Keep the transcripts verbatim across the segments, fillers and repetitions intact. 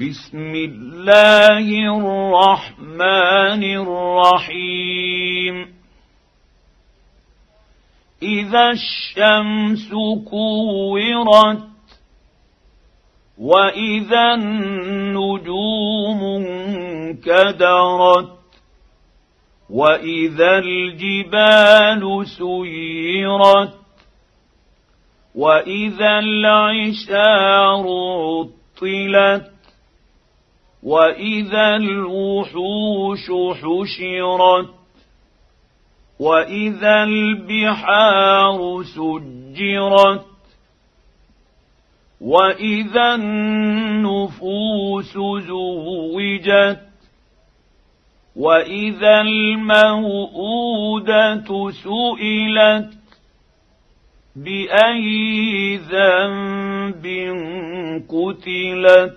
بسم الله الرحمن الرحيم إذا الشمس كورت وإذا النجوم انكدرت وإذا الجبال سيرت وإذا العشار عطلت وإذا الوحوش حشرت وإذا البحار سجرت وإذا النفوس زوجت وإذا الموءودة سئلت بأي ذنب قتلت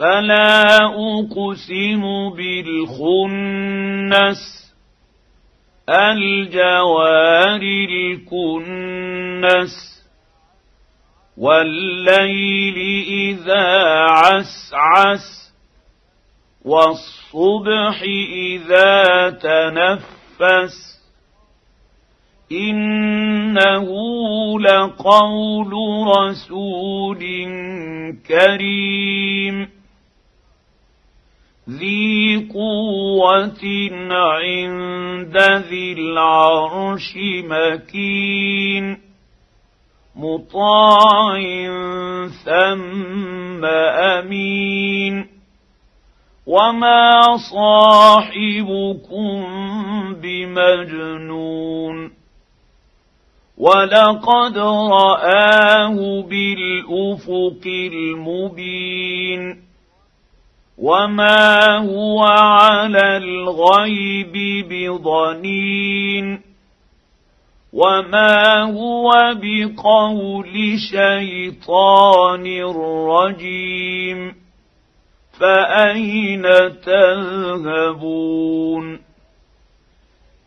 فلا أقسم بالخنس الجوار الكنس والليل إذا عسعس والصبح إذا تنفس إنه لقول رسول كريم ذي قوة عند ذي العرش مكين مطاع ثم أمين وما صاحبكم بمجنون ولقد رآه بالأفق المبين وما هو على الغيب بضنين وما هو بقول شيطان رجيم فأين تذهبون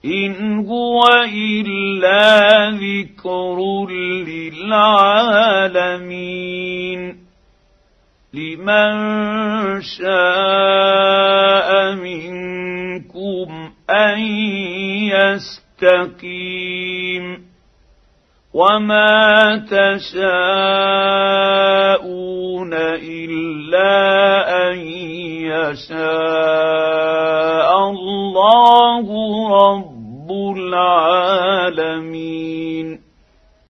إن هو إلا ذكر للعالمين لمن شاء منكم أن يستقيم وما تشاءون إلا أن يشاء